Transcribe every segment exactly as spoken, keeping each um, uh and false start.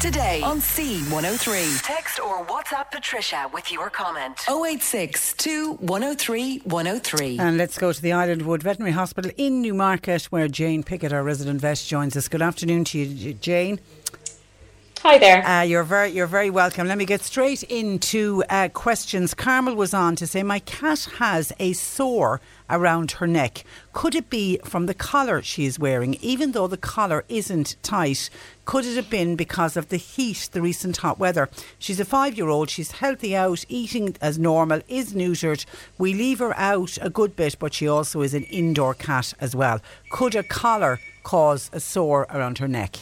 Today on C one oh three. Text or WhatsApp Patricia with your comment. oh eight six, two one oh three, one oh three. And let's go to the Islandwood Veterinary Hospital in Newmarket, where Jane Pickett, our resident vet, joins us. Good afternoon to you, Jane. Hi there. Uh, you're very, you're very welcome. Let me get straight into uh, questions. Carmel was on to say, my cat has a sore around her neck. Could it be from the collar she is wearing? Even though the collar isn't tight, could it have been because of the heat, the recent hot weather? She's a five-year-old. She's healthy out, eating as normal, is neutered. We leave her out a good bit, but she also is an indoor cat as well. Could a collar cause a sore around her neck?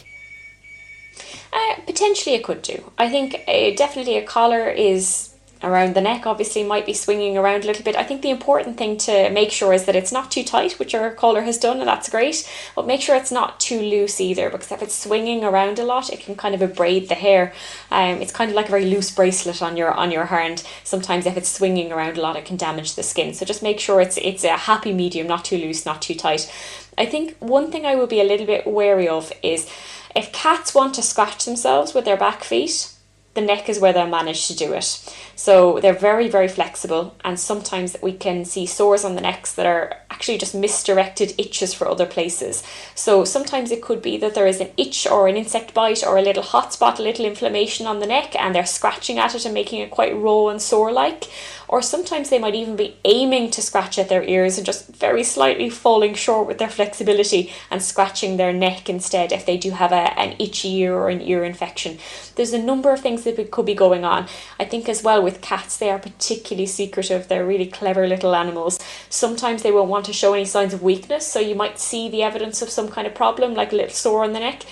Uh, potentially it could do. I think uh, definitely a collar is around the neck, obviously might be swinging around a little bit. I think the important thing to make sure is that it's not too tight, which your collar has done, and that's great, but make sure it's not too loose either, because if it's swinging around a lot, it can kind of abrade the hair. Um, it's kind of like a very loose bracelet on your on your hand. Sometimes if it's swinging around a lot, it can damage the skin. So just make sure it's it's a happy medium, not too loose, not too tight. I think one thing I would be a little bit wary of is if cats want to scratch themselves with their back feet, the neck is where they'll manage to do it. So they're very, very flexible, and sometimes we can see sores on the necks that are actually just misdirected itches for other places. So sometimes it could be that there is an itch or an insect bite or a little hot spot, a little inflammation on the neck, and they're scratching at it and making it quite raw and sore-like. Or sometimes they might even be aiming to scratch at their ears and just very slightly falling short with their flexibility and scratching their neck instead if they do have a, an itchy ear or an ear infection. There's a number of things that could be going on. I think as well with cats, they are particularly secretive. They're really clever little animals. Sometimes they won't want to show any signs of weakness, so you might see the evidence of some kind of problem, like a little sore on the neck.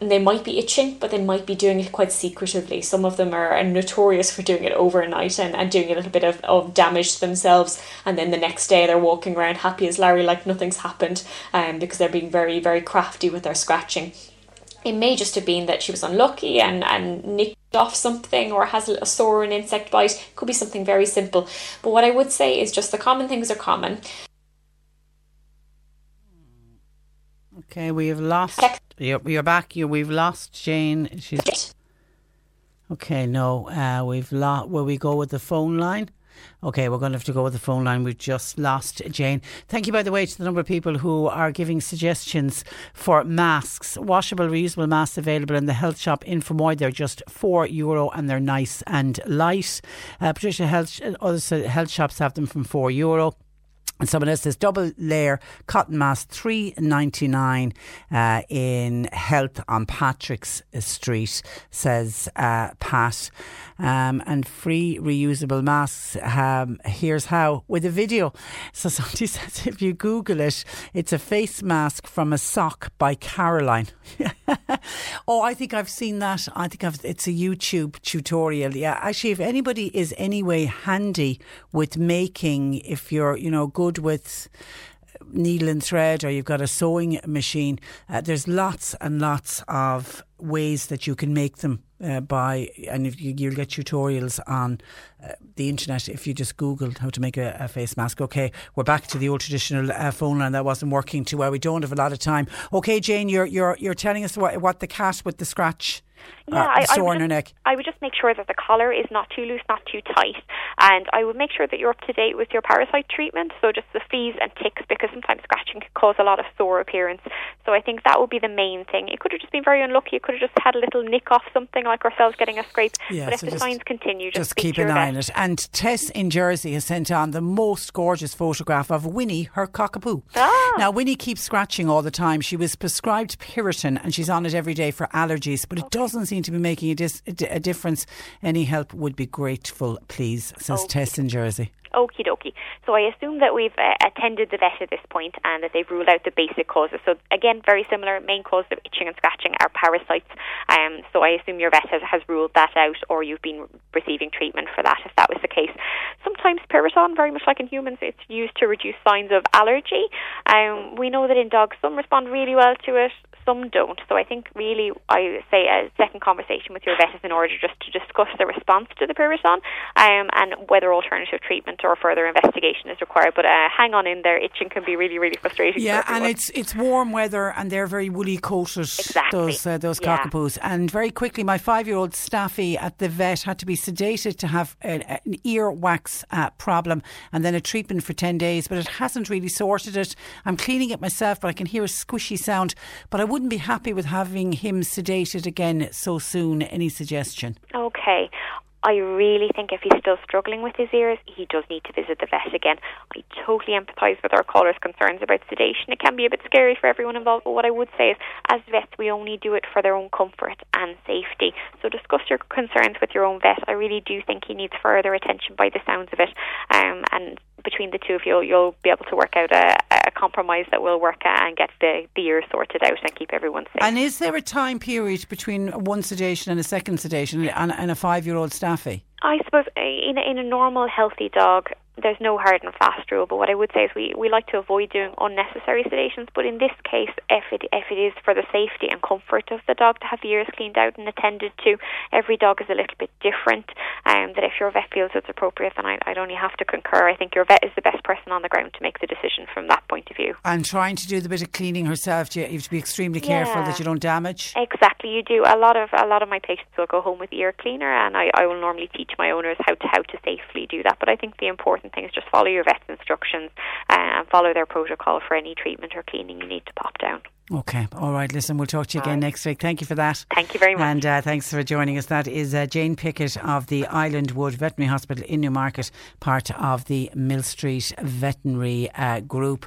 And they might be itching, but they might be doing it quite secretively. Some of them are notorious for doing it overnight and, and doing a little bit of, of damage to themselves, and then the next day they're walking around happy as Larry like nothing's happened, um, because they're being very, very crafty with their scratching. It may just have been that she was unlucky and, and nicked off something, or has a sore or an insect bite. It could be something very simple. But what I would say is just the common things are common. Okay, we have lost... You're, you're back. You, we've lost Jane. She's okay. No, uh, we've lost. Will we go with the phone line? Okay, we're going to have to go with the phone line. We've just lost Jane. Thank you, by the way, to the number of people who are giving suggestions for masks. Washable, reusable masks available in the health shop in Fermoy. They're just four euro and they're nice and light. Uh, Patricia, health, other health shops have them from four euro. And someone else says double layer cotton mask three ninety-nine uh, in Health on Patrick's Street, says uh, Pat. Um, and free reusable masks. Um, here's how, with a video. So somebody says if you Google it, it's a face mask from a sock by Caroline. Oh, I think I've seen that. I think I've, it's a YouTube tutorial. Yeah, actually, if anybody is anyway handy with making, if you're, you know, good with needle and thread, or you've got a sewing machine, uh, there's lots and lots of ways that you can make them uh, by, and if you, you'll get tutorials on uh, the internet if you just googled how to make a, a face mask. Okay, we're back to the old traditional uh, phone line. That wasn't working too well. We don't have a lot of time. Okay, Jane, you're you're you're telling us what, what the cat with the scratch yeah, uh, I, sore I on her neck. I would just make sure that the collar is not too loose, not too tight. And I would make sure that you're up to date with your parasite treatment, so just the fleas and ticks, because sometimes scratching can cause a lot of sore appearance. So I think that would be the main thing. It could have just been very unlucky. It could have just had a little nick off something, like ourselves getting a scrape. Yeah, but so if the signs continue, just, just keep an eye on it. And Tess in Jersey has sent on the most gorgeous photograph of Winnie, her cockapoo. Ah. Now, Winnie keeps scratching all the time. She was prescribed Piriton and she's on it every day for allergies, but it okay. doesn't seem to be making a, dis- a difference. Any help would be grateful, please, says okay. Tess in Jersey. Okie dokie. So I assume that we've uh, attended the vet at this point and that they've ruled out the basic causes. So again, very similar, main causes of itching and scratching are parasites. Um, so I assume your vet has, has ruled that out, or you've been receiving treatment for that if that was the case. Sometimes Piriton, very much like in humans, it's used to reduce signs of allergy. Um, we know that in dogs, some respond really well to it, some don't. So I think really I say a second conversation with your vet is in order just to discuss the response to the Piriton um, and whether alternative treatment or further investigation is required. But uh, hang on in there, itching can be really, really frustrating. Yeah, and it's it's warm weather and they're very woolly coated, exactly. those, uh, those yeah. cockapoos. And very quickly, my five-year-old Staffy at the vet had to be sedated to have an, an ear wax uh, problem and then a treatment for ten days, but it hasn't really sorted it. I'm cleaning it myself, but I can hear a squishy sound. But I wouldn't be happy with having him sedated again so soon. Any suggestion? Okay. I really think if he's still struggling with his ears, he does need to visit the vet again. I totally empathise with our caller's concerns about sedation. It can be a bit scary for everyone involved, but what I would say is, as vets, we only do it for their own comfort and safety. So discuss your concerns with your own vet. I really do think he needs further attention by the sounds of it. Um, and between the two of you, you'll be able to work out a, a compromise that will work and get the, the ears sorted out and keep everyone safe. And is there a time period between one sedation and a second sedation and, and a five-year-old Staffy? I suppose in a, in a normal healthy dog, there's no hard and fast rule, but what I would say is we, we like to avoid doing unnecessary sedations. But in this case, if it, if it is for the safety and comfort of the dog to have the ears cleaned out and attended to, every dog is a little bit different. Um, that if your vet feels it's appropriate, then I, I'd only have to concur. I think your vet is the best person on the ground to make the decision from that point of view. And trying to do the bit of cleaning herself, you have to be extremely careful yeah. that you don't damage. Exactly, you do. A lot of a lot of my patients will go home with ear cleaner, and I, I will normally teach my owners how to, how to safely do that. But I think the important things, just follow your vet's instructions and follow their protocol for any treatment or cleaning you need to pop down. Okay, all right, listen, we'll talk to you again next week. Thank you for that. Thank you very much. And uh, thanks for joining us. That is uh, Jane Pickett of the Islandwood Veterinary Hospital in Newmarket, part of the Mill Street Veterinary uh, Group.